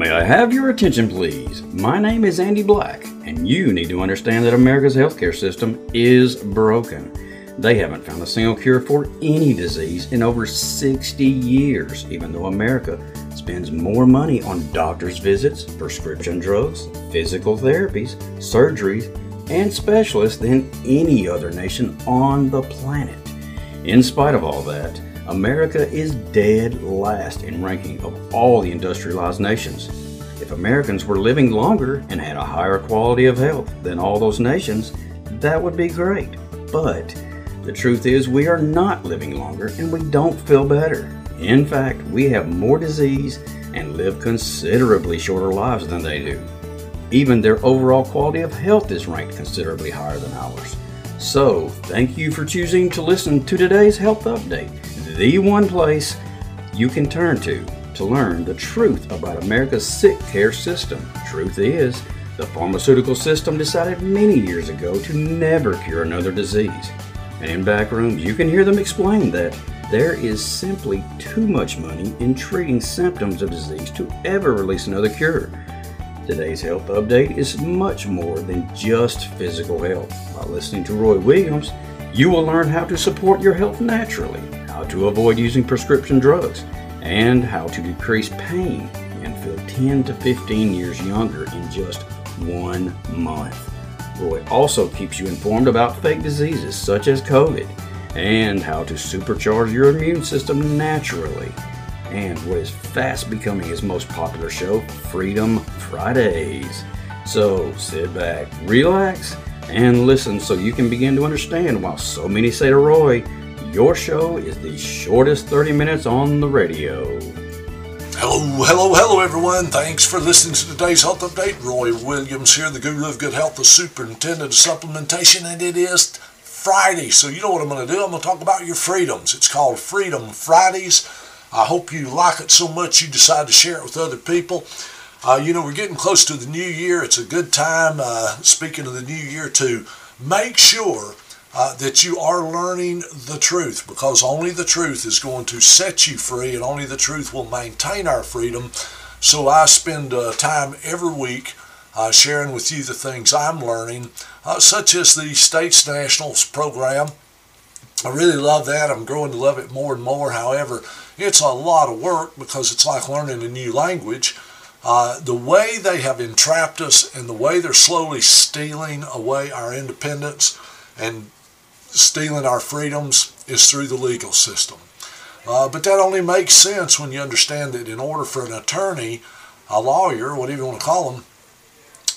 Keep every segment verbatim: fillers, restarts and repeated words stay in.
May I have your attention, please? My name is Andy Black, and you need to understand that America's healthcare system is broken. They haven't found a single cure for any disease in over sixty years, even though America spends more money on doctor's visits, prescription drugs, physical therapies, surgeries, and specialists than any other nation on the planet. In spite of all that, America is dead last in ranking of all the industrialized nations. If Americans were living longer and had a higher quality of health than all those nations, that would be great. But the truth is we are not living longer and we don't feel better. In fact, we have more disease and live considerably shorter lives than they do. Even their overall quality of health is ranked considerably higher than ours. So, thank you for choosing to listen to today's Health Update, the one place you can turn to to learn the truth about America's sick care system. Truth is, the pharmaceutical system decided many years ago to never cure another disease. And in back rooms, you can hear them explain that there is simply too much money in treating symptoms of disease to ever release another cure. Today's health update is much more than just physical health. By listening to Roy Williams, you will learn how to support your health naturally, how to avoid using prescription drugs, and how to decrease pain and feel ten to fifteen years younger in just one month. Roy also keeps you informed about fake diseases such as COVID and how to supercharge your immune system naturally, and what is fast becoming his most popular show, Freedom Fridays. So sit back, relax, and listen so you can begin to understand why so many say to Roy, your show is the shortest thirty minutes on the radio. Hello, hello, hello, everyone. Thanks for listening to today's Health Update. Roy Williams here, the Guru of Good Health, the Superintendent of Supplementation, and it is Friday. So you know what I'm going to do. I'm going to talk about your freedoms. It's called Freedom Fridays. I hope you like it so much you decide to share it with other people. Uh, you know, we're getting close to the new year. It's a good time, uh, speaking of the new year, to make sure Uh, that you are learning the truth, because only the truth is going to set you free and only the truth will maintain our freedom. So I spend uh, time every week uh, sharing with you the things I'm learning, uh, such as the States Nationals program. I really love that. I'm growing to love it more and more. However, it's a lot of work because it's like learning a new language. Uh, the way they have entrapped us and the way they're slowly stealing away our independence and stealing our freedoms is through the legal system. Uh, but that only makes sense when you understand that in order for an attorney, a lawyer, whatever you want to call them,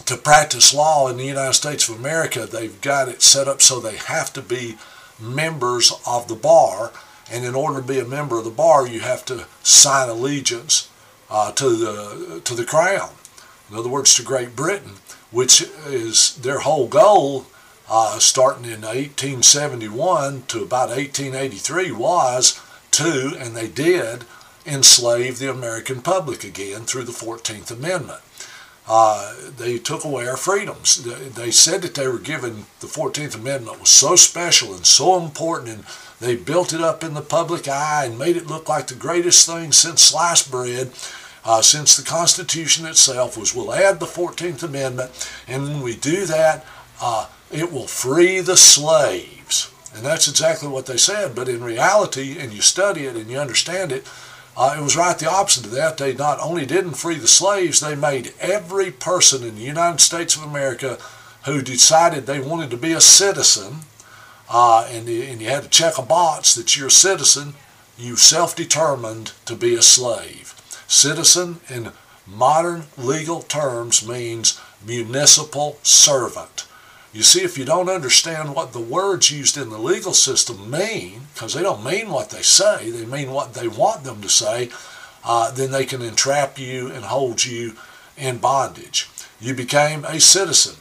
to practice law in the United States of America, they've got it set up so they have to be members of the bar. And in order to be a member of the bar, you have to sign allegiance uh, to the to the crown. In other words, to Great Britain, which is their whole goal. Uh, starting in eighteen seventy-one to about eighteen eighty-three was to, and they did, enslave the American public again through the fourteenth Amendment. Uh, they took away our freedoms. They said that they were given, the fourteenth Amendment was so special and so important, and they built it up in the public eye and made it look like the greatest thing since sliced bread. Uh, since the Constitution itself was, we'll add the fourteenth Amendment, and when we do that, uh, it will free the slaves. And that's exactly what they said. But in reality, and you study it and you understand it, uh, it was right the opposite of that. They not only didn't free the slaves, they made every person in the United States of America who decided they wanted to be a citizen, uh, and, and you had to check a box that you're a citizen, you self-determined to be a slave. Citizen in modern legal terms means municipal servant. You see, if you don't understand what the words used in the legal system mean, because they don't mean what they say, they mean what they want them to say, uh, then they can entrap you and hold you in bondage. You became a citizen,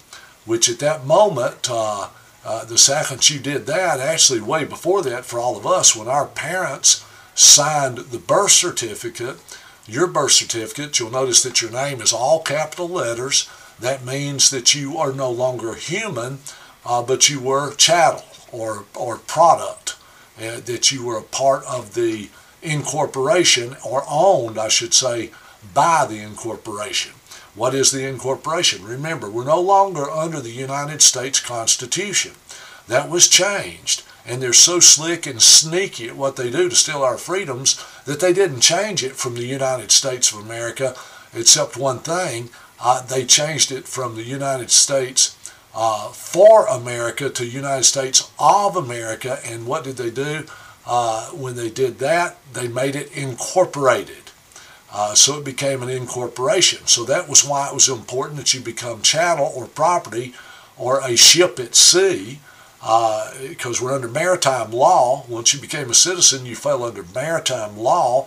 which at that moment, uh, uh, the second you did that, actually way before that for all of us, when our parents signed the birth certificate, your birth certificate, you'll notice that your name is all capital letters. That means that you are no longer human, uh, but you were chattel or, or product, uh, that you were a part of the incorporation or owned, I should say, by the incorporation. What is the incorporation? Remember, we're no longer under the United States Constitution. That was changed, and they're so slick and sneaky at what they do to steal our freedoms that they didn't change it from the United States of America, except one thing. Uh, they changed it from the United States uh, for America to United States of America. And what did they do uh, when they did that? They made it incorporated. Uh, so it became an incorporation. So that was why it was important that you become chattel or property or a ship at sea, uh, because we're under maritime law. Once you became a citizen, you fell under maritime law,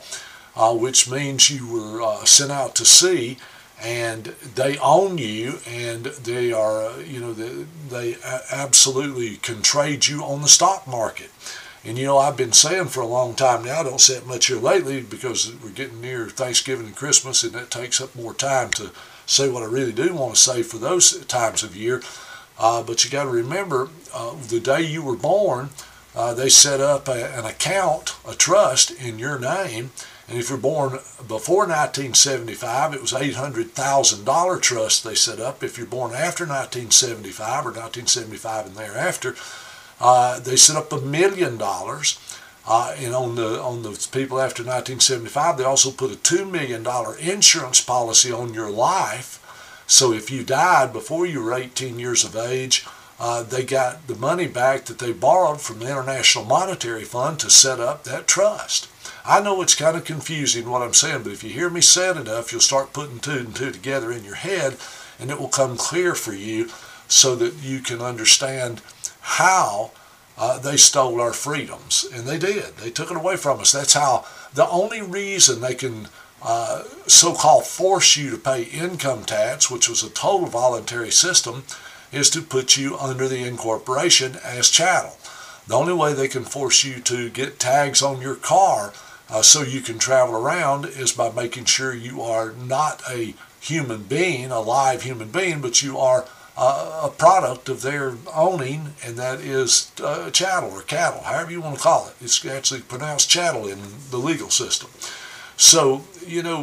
uh, which means you were uh, sent out to sea, and they own you, and they are, you know, they, they absolutely can trade you on the stock market. And, you know, I've been saying for a long time now, I don't say it much here lately because we're getting near Thanksgiving and Christmas, and that takes up more time to say what I really do want to say for those times of year. Uh, but you got to remember, uh, the day you were born, uh, they set up a, an account, a trust in your name. And if you're born before nineteen seventy-five, it was eight hundred thousand dollars trust they set up. If you're born after nineteen seventy-five or nineteen seventy-five and thereafter, Uh, they set up a million dollars, uh, and on the on the people after nineteen seventy-five, they also put a two million dollar insurance policy on your life. So if you died before you were eighteen years of age, uh, they got the money back that they borrowed from the International Monetary Fund to set up that trust. I know it's kind of confusing what I'm saying, but if you hear me say it enough, you'll start putting two and two together in your head, and it will come clear for you, so that you can understand how uh, they stole our freedoms. And they did. They took it away from us. That's how, the only reason they can uh, so-called force you to pay income tax, which was a total voluntary system, is to put you under the incorporation as chattel. The only way they can force you to get tags on your car uh, so you can travel around is by making sure you are not a human being, a live human being, but you are Uh, a product of their owning, and that is uh, chattel or cattle, however you want to call it. It's actually pronounced chattel in the legal system. So, you know,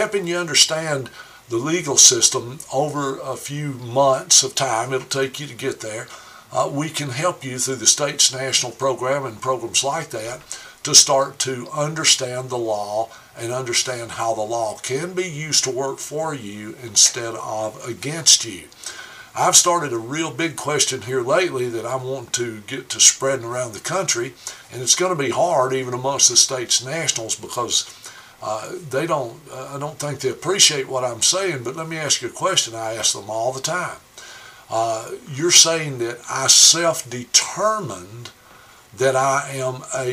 helping you understand the legal system over a few months of time, it'll take you to get there, uh, we can help you through the States National Program and programs like that to start to understand the law and understand how the law can be used to work for you instead of against you. I've started a real big question here lately that I want to get to spreading around the country, and it's going to be hard even amongst the States Nationals because uh, they don't, uh, I don't think they appreciate what I'm saying, but let me ask you a question I ask them all the time. Uh, you're saying that I self-determined that I am a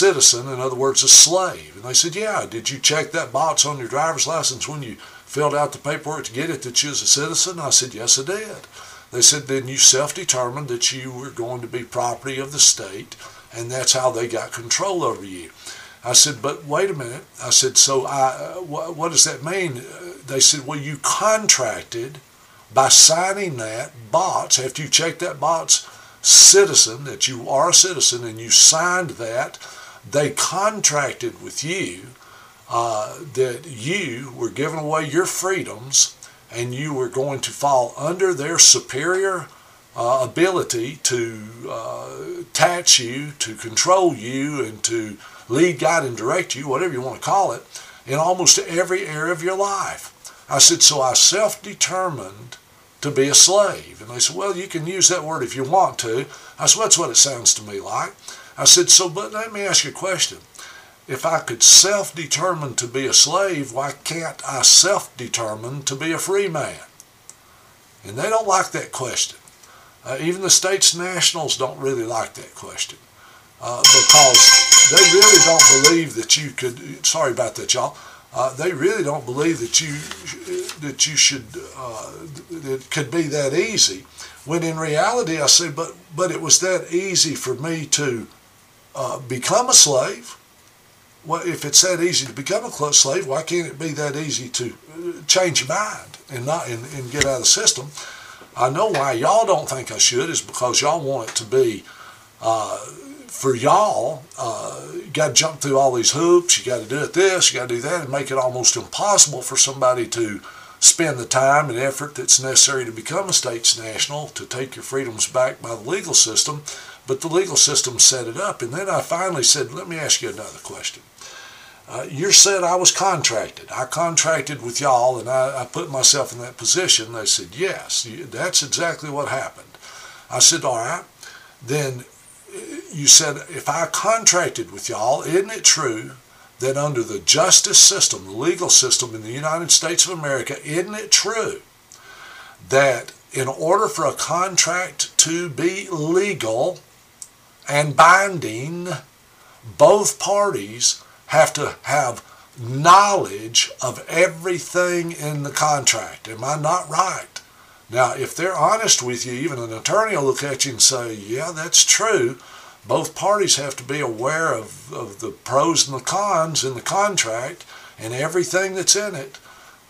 citizen, in other words, a slave. And they said, yeah, did you check that box on your driver's license when you filled out the paperwork to get it that you was a citizen? I said, yes, I did. They said, then you self-determined that you were going to be property of the state, and that's how they got control over you. I said, but wait a minute. I said, so I, wh what does that mean? They said, well, you contracted by signing that box. After you checked that box, citizen, that you are a citizen, and you signed that, they contracted with you Uh, that you were giving away your freedoms and you were going to fall under their superior uh, ability to uh, tax you, to control you, and to lead, guide, and direct you, whatever you want to call it, in almost every area of your life. I said, so I self-determined to be a slave. And they said, well, you can use that word if you want to. I said, well, that's what it sounds to me like. I said, so, but let me ask you a question. If I could self-determine to be a slave, why can't I self-determine to be a free man? And they don't like that question. Uh, even the States Nationals don't really like that question uh, because they really don't believe that you could, sorry about that, y'all, uh, they really don't believe that you, that you should, uh, it could be that easy. When in reality, I say, but, but it was that easy for me to uh, become a slave. Well, if it's that easy to become a slave, why can't it be that easy to change your mind and not and, and get out of the system? I know why y'all don't think I should is because y'all want it to be uh, for y'all, uh, you got to jump through all these hoops, you got to do it this, you got to do that, and make it almost impossible for somebody to spend the time and effort that's necessary to become a States National, to take your freedoms back by the legal system. But the legal system set it up. And then I finally said, let me ask you another question. Uh, you said I was contracted. I contracted with y'all, and I, I put myself in that position. They said, yes, you, that's exactly what happened. I said, all right. Then you said, if I contracted with y'all, isn't it true that under the justice system, the legal system in the United States of America, isn't it true that in order for a contract to be legal and binding, both parties have to have knowledge of everything in the contract? Am I not right? Now, if they're honest with you, even an attorney will look at you and say, yeah, that's true. Both parties have to be aware of, of the pros and the cons in the contract and everything that's in it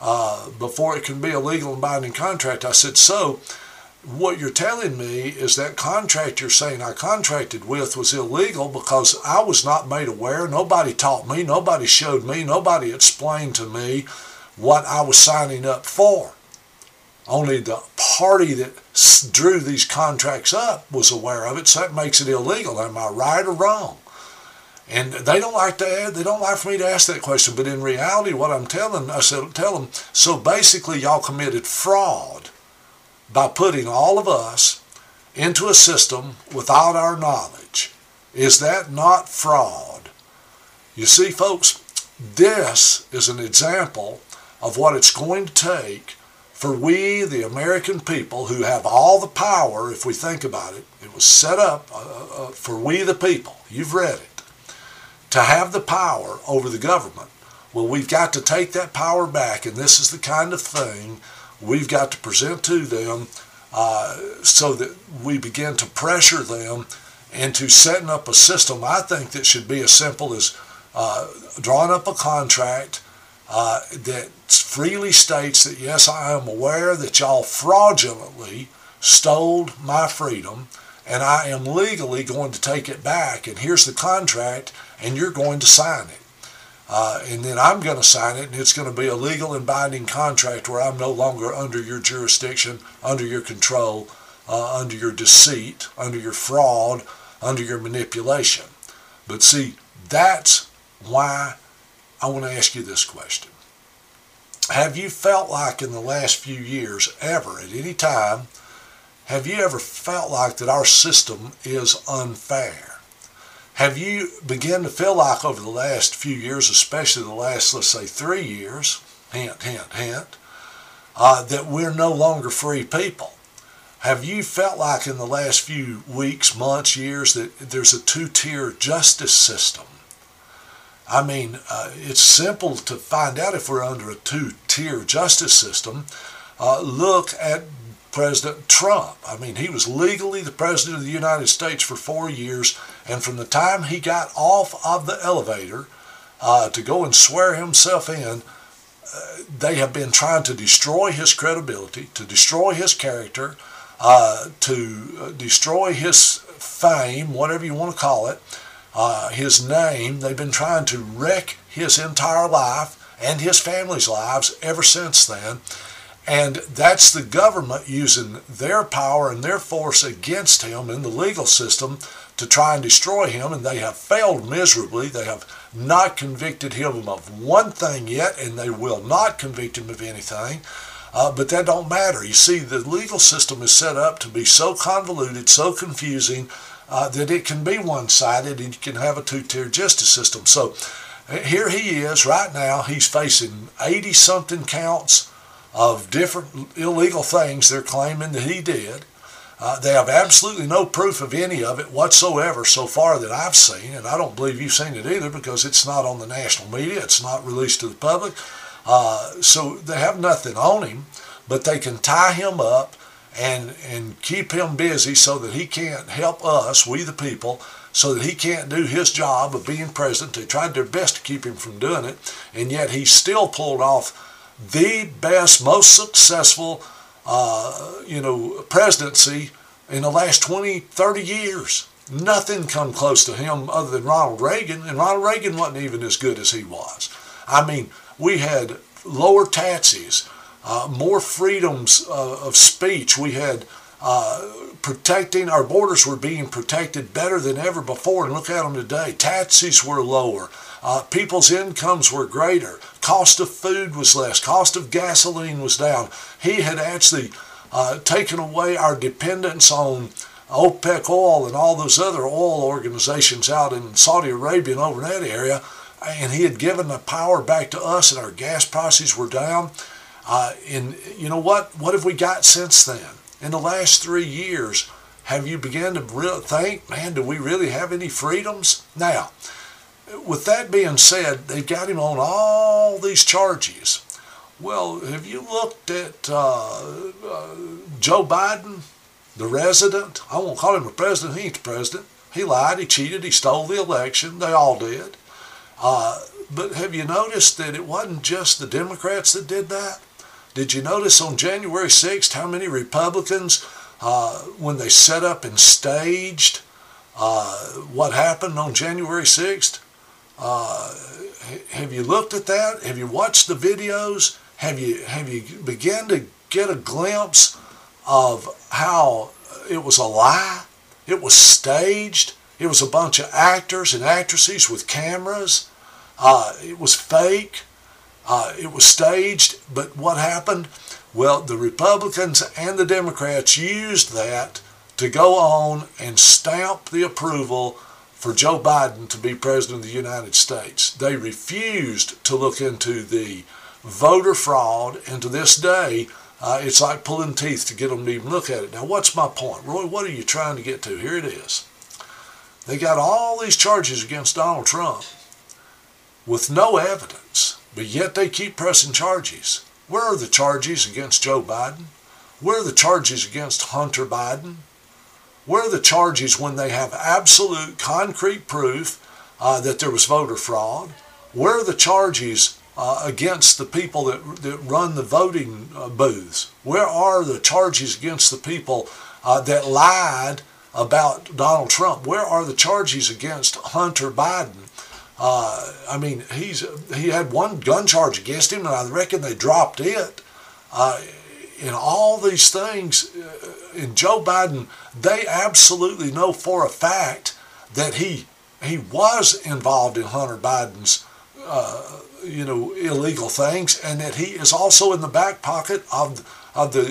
uh, before it can be a legal and binding contract. I said, so what you're telling me is that contract you're saying I contracted with was illegal because I was not made aware. Nobody taught me. Nobody showed me. Nobody explained to me what I was signing up for. Only the party that drew these contracts up was aware of it, so that makes it illegal. Am I right or wrong? And they don't like to add, they don't like for me to ask that question, but in reality, what I'm telling, I said, tell them, so basically y'all committed fraud by putting all of us into a system without our knowledge. Is that not fraud? You see, folks, this is an example of what it's going to take for we, the American people, who have all the power, if we think about it. It was set up uh, uh, for we, the people. You've read it. To have the power over the government. Well, we've got to take that power back, and this is the kind of thing we've got to present to them uh, so that we begin to pressure them into setting up a system, I think, that should be as simple as uh, drawing up a contract Uh, that freely states that, yes, I am aware that y'all fraudulently stole my freedom, and I am legally going to take it back, and here's the contract, and you're going to sign it. Uh, and then I'm going to sign it, and it's going to be a legal and binding contract where I'm no longer under your jurisdiction, under your control, uh, under your deceit, under your fraud, under your manipulation. But see, that's why I want to ask you this question. Have you felt like in the last few years, ever, at any time, have you ever felt like that our system is unfair? Have you begun to feel like over the last few years, especially the last, let's say, three years, hint, hint, hint, uh, that we're no longer free people? Have you felt like in the last few weeks, months, years, that there's a two-tier justice system? I mean, uh, it's simple to find out if we're under a two-tier justice system. Uh, look at President Trump. I mean, he was legally the President of the United States for four years, and from the time he got off of the elevator uh, to go and swear himself in, uh, they have been trying to destroy his credibility, to destroy his character, uh, to destroy his fame, whatever you want to call it. Uh, his name, they've been trying to wreck his entire life and his family's lives ever since then. And that's the government using their power and their force against him in the legal system to try and destroy him. And they have failed miserably. They have not convicted him of one thing yet, and they will not convict him of anything. Uh, but that don't matter. You see, the legal system is set up to be so convoluted, so confusing, Uh, that it can be one-sided and you can have a two-tier justice system. So here he is right now. He's facing eighty-something counts of different illegal things they're claiming that he did. Uh, they have absolutely no proof of any of it whatsoever so far that I've seen, and I don't believe you've seen it either because it's not on the national media. It's not released to the public. Uh, so they have nothing on him, but they can tie him up and and keep him busy so that he can't help us, we the people, so that he can't do his job of being president. They tried their best to keep him from doing it, and yet he still pulled off the best, most successful, uh, you know, presidency in the last twenty, thirty years. Nothing come close to him other than Ronald Reagan, and Ronald Reagan wasn't even as good as he was. I mean, we had lower taxes, uh, more freedoms uh, of speech. We had uh, protecting, our borders were being protected better than ever before, and look at them today. Taxes were lower. Uh, people's incomes were greater. Cost of food was less. Cost of gasoline was down. He had actually uh, taken away our dependence on OPEC oil and all those other oil organizations out in Saudi Arabia and over in that area, and he had given the power back to us, and our gas prices were down. Uh, and you know what? What have we got since then? In the last three years, have you begun to really think, man, do we really have any freedoms? Now, with that being said, they've got him on all these charges. Well, have you looked at uh, uh, Joe Biden? The resident, I won't call him the president, he ain't the president. He lied, he cheated, he stole the election, they all did. Uh, but have you noticed that it wasn't just the Democrats that did that? Did you notice on January sixth how many Republicans, uh, when they set up and staged uh, what happened on January sixth? Uh, have you looked at that? Have you watched the videos? Have you, have you began to get a glimpse of how it was a lie, it was staged, it was a bunch of actors and actresses with cameras, uh, it was fake, uh, it was staged, but what happened? Well, the Republicans and the Democrats used that to go on and stamp the approval for Joe Biden to be President of the United States. They refused to look into the voter fraud, and to this day, Uh, it's like pulling teeth to get them to even look at it. Now, what's my point? Roy, what are you trying to get to? Here it is. They got all these charges against Donald Trump with no evidence, but yet they keep pressing charges. Where are the charges against Joe Biden? Where are the charges against Hunter Biden? Where are the charges when they have absolute concrete proof uh, that there was voter fraud? Where are the charges Uh, against the people that, that run the voting uh, booths? Where are the charges against the people uh, that lied about Donald Trump? Where are the charges against Hunter Biden? Uh, I mean, he's he had one gun charge against him, and I reckon they dropped it. Uh, in all these things, uh, in Joe Biden, they absolutely know for a fact that he, he was involved in Hunter Biden's Uh, you know, illegal things, and that he is also in the back pocket of, of the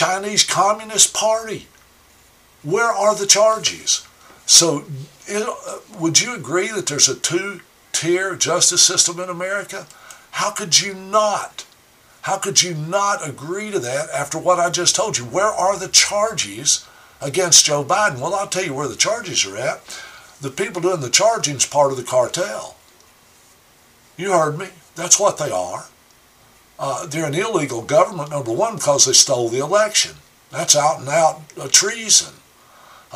Chinese Communist Party. Where are the charges? So it, would you agree that there's a two-tier justice system in America? How could you not? How could you not agree to that after what I just told you? Where are the charges against Joe Biden? Well, I'll tell you where the charges are at. The people doing the charging is part of the cartel. You heard me. That's what they are. Uh, they're an illegal government, number one, because they stole the election. That's out and out uh, treason.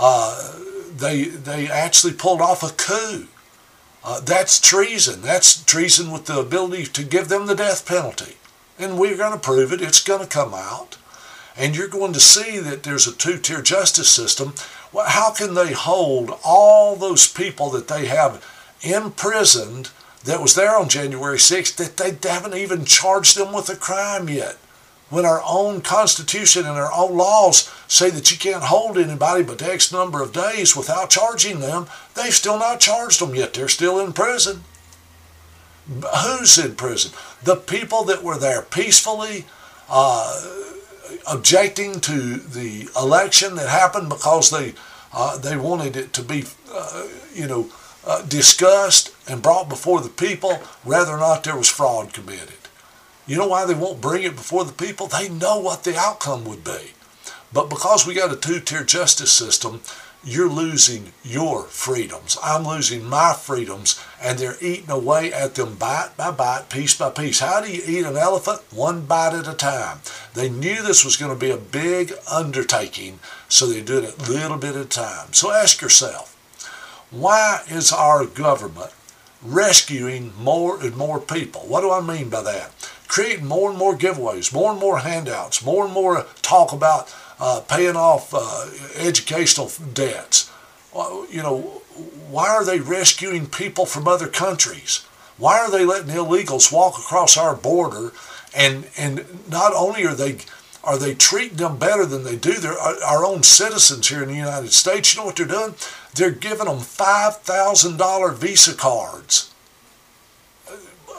Uh, they they actually pulled off a coup. Uh, that's treason. That's treason with the ability to give them the death penalty. And we're going to prove it. It's going to come out. And you're going to see that there's a two-tier justice system. Well, how can they hold all those people that they have imprisoned that was there on January sixth, that they haven't even charged them with a crime yet, when our own Constitution and our own laws say that you can't hold anybody but X number of days without charging them? They've still not charged them yet. They're still in prison. Who's in prison? The people that were there peacefully, uh, objecting to the election that happened because they, uh, they wanted it to be, uh, you know, Uh, discussed and brought before the people, whether or not there was fraud committed. You know why they won't bring it before the people? They know what the outcome would be. But because we got a two-tier justice system, you're losing your freedoms. I'm losing my freedoms, and they're eating away at them bite by bite, piece by piece. How do you eat an elephant? One bite at a time. They knew this was going to be a big undertaking, so they did it a little bit at a time. So ask yourself, why is our government rescuing more and more people? What do I mean by that? Creating more and more giveaways, more and more handouts, more and more talk about uh, paying off uh, educational debts. you know, why are they rescuing people from other countries? Why are they letting illegals walk across our border? And and not only are they are they treating them better than they do their our own citizens here in the United States. You know what they're doing? They're giving them five thousand dollars Visa cards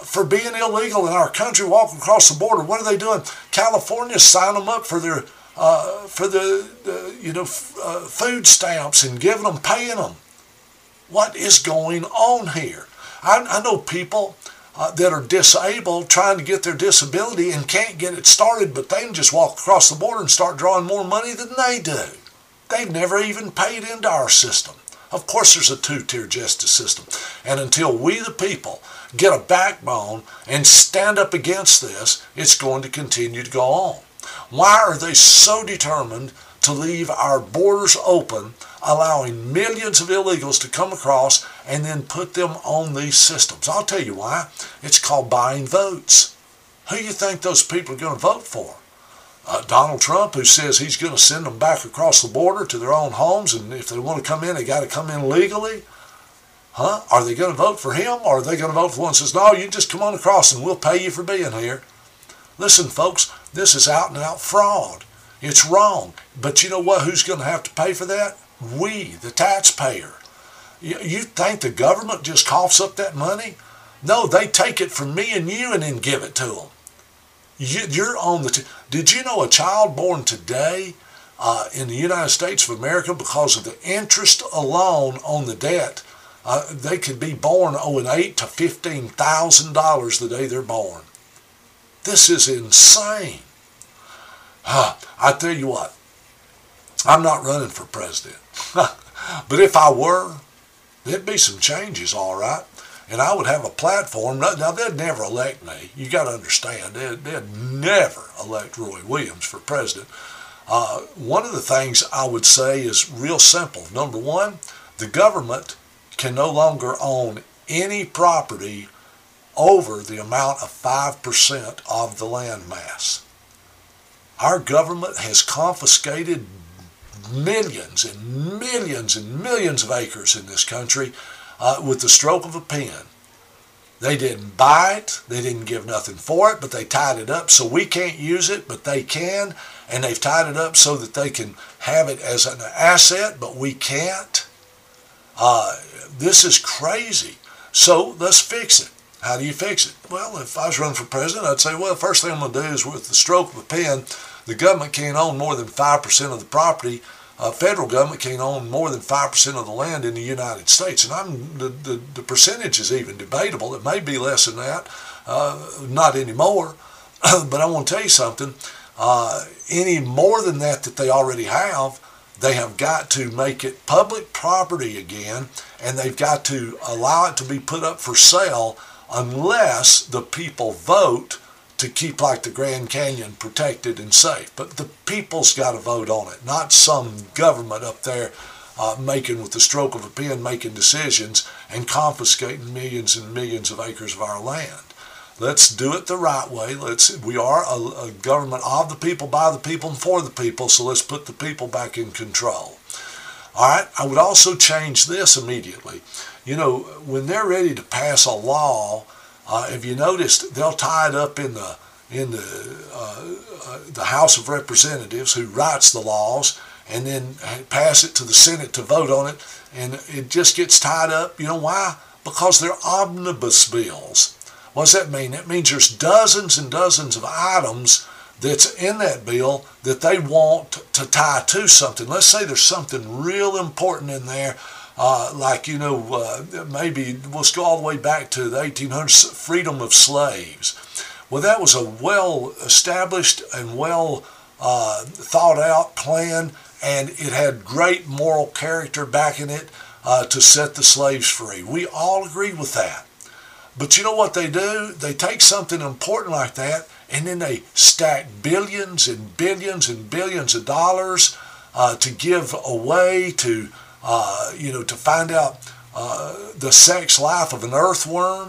for being illegal in our country, walking across the border. What are they doing? California signed them up for their uh, for the, the you know f- uh, food stamps and giving them, paying them. What is going on here? I, I know people uh, that are disabled trying to get their disability and can't get it started, but they can just walk across the border and start drawing more money than they do. They've never even paid into our system. Of course, there's a two-tier justice system. And until we, the people, get a backbone and stand up against this, it's going to continue to go on. Why are they so determined to leave our borders open, allowing millions of illegals to come across and then put them on these systems? I'll tell you why. It's called buying votes. Who do you think those people are going to vote for? Uh, Donald Trump, who says he's going to send them back across the border to their own homes, and if they want to come in, they got to come in legally? Huh? Are they going to vote for him, or are they going to vote for one that says, no, you just come on across and we'll pay you for being here? Listen, folks, this is out and out fraud. It's wrong. But you know what? Who's going to have to pay for that? We, the taxpayer. You, you think the government just coughs up that money? No, they take it from me and you and then give it to them. You, you're on the... T- Did you know a child born today uh, in the United States of America, because of the interest alone on the debt, uh, they could be born owing eight thousand to fifteen thousand dollars the day they're born? This is insane. Huh, I tell you what, I'm not running for president. But if I were, there'd be some changes, all right. And I would have a platform. Now, they'd never elect me. You got to understand, they'd, they'd never elect Roy Williams for president. Uh, one of the things I would say is real simple. Number one, the government can no longer own any property over the amount of five percent of the land mass. Our government has confiscated millions and millions and millions of acres in this country Uh, with the stroke of a pen. They didn't buy it, they didn't give nothing for it, but they tied it up so we can't use it, but they can, and they've tied it up so that they can have it as an asset, but we can't. Uh, this is crazy. So let's fix it. How do you fix it? Well, if I was running for president, I'd say, well, the first thing I'm going to do is with the stroke of a pen, the government can't own more than five percent of the property. Uh, federal government can't own more than five percent of the land in the United States. And I'm the, the, the percentage is even debatable. It may be less than that, uh, not anymore. But I want to tell you something. Uh, any more than that that they already have, they have got to make it public property again, and they've got to allow it to be put up for sale unless the people vote to keep like the Grand Canyon protected and safe. But the people's got to vote on it, not some government up there uh, making with the stroke of a pen, making decisions and confiscating millions and millions of acres of our land. Let's do it the right way. Let's. We are a, a government of the people, by the people, and for the people, so let's put the people back in control. All right, I would also change this immediately. You know, when they're ready to pass a law, Uh, if you noticed, they'll tie it up in the in the uh, uh, the House of Representatives, who writes the laws, and then pass it to the Senate to vote on it, and it just gets tied up. You know why? Because they're omnibus bills. What does that mean? That means there's dozens and dozens of items that's in that bill that they want to tie to something. Let's say there's something real important in there. Uh, like, you know, uh, maybe we'll go all the way back to the eighteen hundreds, freedom of slaves. Well, that was a well-established and well-thought-out uh, plan, and it had great moral character backing it uh, to set the slaves free. We all agree with that. But you know what they do? They take something important like that, and then they stack billions and billions and billions of dollars uh, to give away to... Uh, you know, to find out uh, the sex life of an earthworm.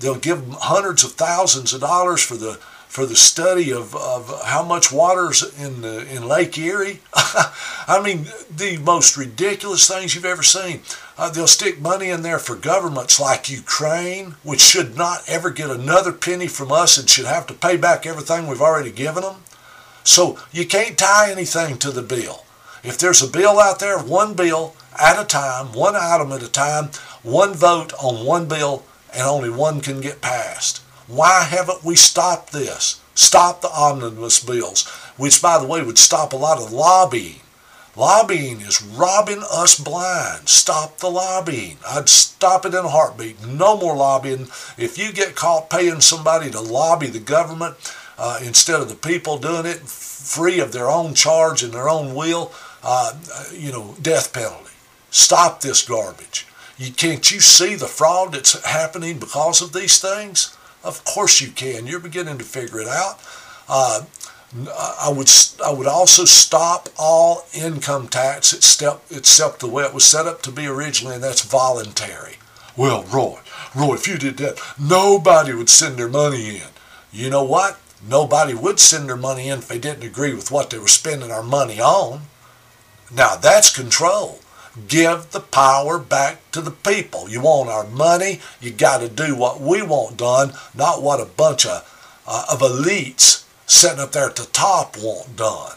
They'll give them hundreds of thousands of dollars for the for the study of, of how much water's in the, in Lake Erie. I mean, the most ridiculous things you've ever seen. Uh, they'll stick money in there for governments like Ukraine, which should not ever get another penny from us and should have to pay back everything we've already given them. So you can't tie anything to the bill. If there's a bill out there, one bill at a time, one item at a time, one vote on one bill, and only one can get passed. Why haven't we stopped this? Stop the omnibus bills, which, by the way, would stop a lot of lobbying. Lobbying is robbing us blind. Stop the lobbying. I'd stop it in a heartbeat. No more lobbying. If you get caught paying somebody to lobby the government uh, instead of the people doing it free of their own charge and their own will, uh, you know, death penalty. Stop this garbage. You, can't you see the fraud that's happening because of these things? Of course you can. You're beginning to figure it out. Uh, I would I would also stop all income tax except, except the way it was set up to be originally, and that's voluntary. Well, Roy, Roy, if you did that, nobody would send their money in. You know what? Nobody would send their money in if they didn't agree with what they were spending our money on. Now, that's control. Give the power back to the people. You want our money, you got to do what we want done, not what a bunch of, uh, of elites sitting up there at the top want done.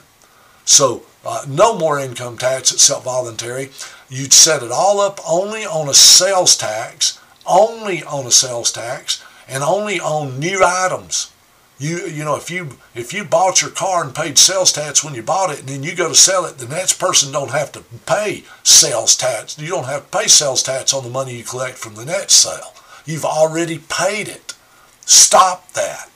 So uh, no more income tax except voluntary. You'd set it all up only on a sales tax, only on a sales tax, and only on new items. You you know, if you if you bought your car and paid sales tax when you bought it, and then you go to sell it, the next person don't have to pay sales tax. You don't have to pay sales tax on the money you collect from the next sale. You've already paid it. Stop that.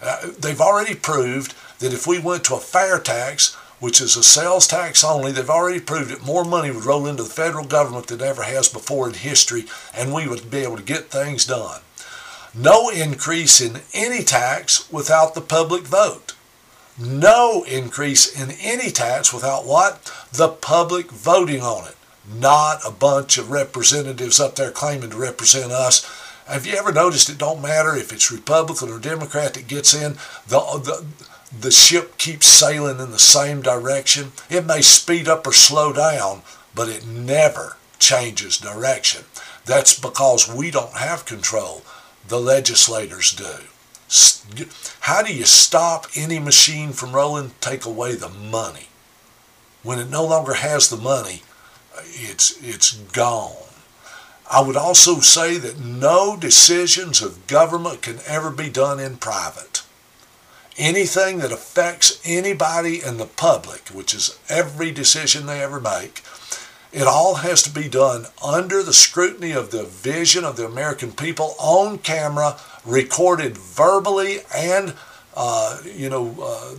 Uh, they've already proved that if we went to a fair tax, which is a sales tax only, they've already proved that more money would roll into the federal government than ever has before in history, and we would be able to get things done. No increase in any tax without the public vote. No increase in any tax without what? The public voting on it. Not a bunch of representatives up there claiming to represent us. Have you ever noticed it don't matter if it's Republican or Democrat that gets in? The, the, the ship keeps sailing in the same direction. It may speed up or slow down, but it never changes direction. That's because we don't have control. The legislators do. How do you stop any machine from rolling? Take away the money. When it no longer has the money, it's it's gone. I would also say that no decisions of government can ever be done in private. Anything that affects anybody in the public, which is every decision they ever make, it all has to be done under the scrutiny of the vision of the American people, on camera, recorded verbally and, uh, you know, uh,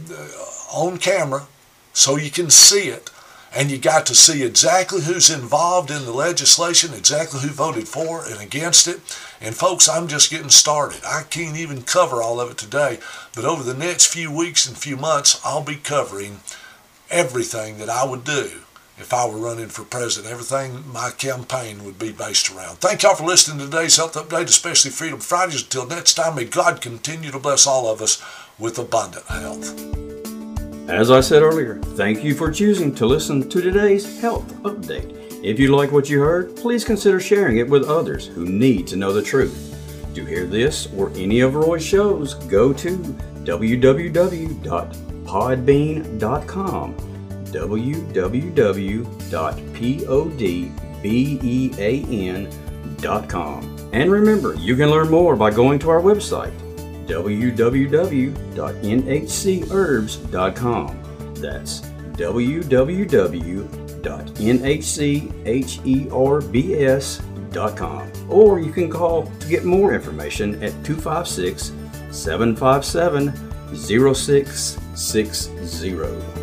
on camera, so you can see it. And you got to see exactly who's involved in the legislation, exactly who voted for and against it. And folks, I'm just getting started. I can't even cover all of it today, but over the next few weeks and few months, I'll be covering everything that I would do if I were running for president. Everything my campaign would be based around. Thank y'all for listening to today's Health Update, especially Freedom Fridays. Until next time, may God continue to bless all of us with abundant health. As I said earlier, thank you for choosing to listen to today's Health Update. If you like what you heard, please consider sharing it with others who need to know the truth. To hear this or any of Roy's shows, go to w w w dot podbean dot com. w w w dot podbean dot com. And remember, you can learn more by going to our website, w w w dot n h c herbs dot com. That's w w w dot n h c herbs dot com. Or you can call to get more information at two five six, seven five seven, zero six six zero.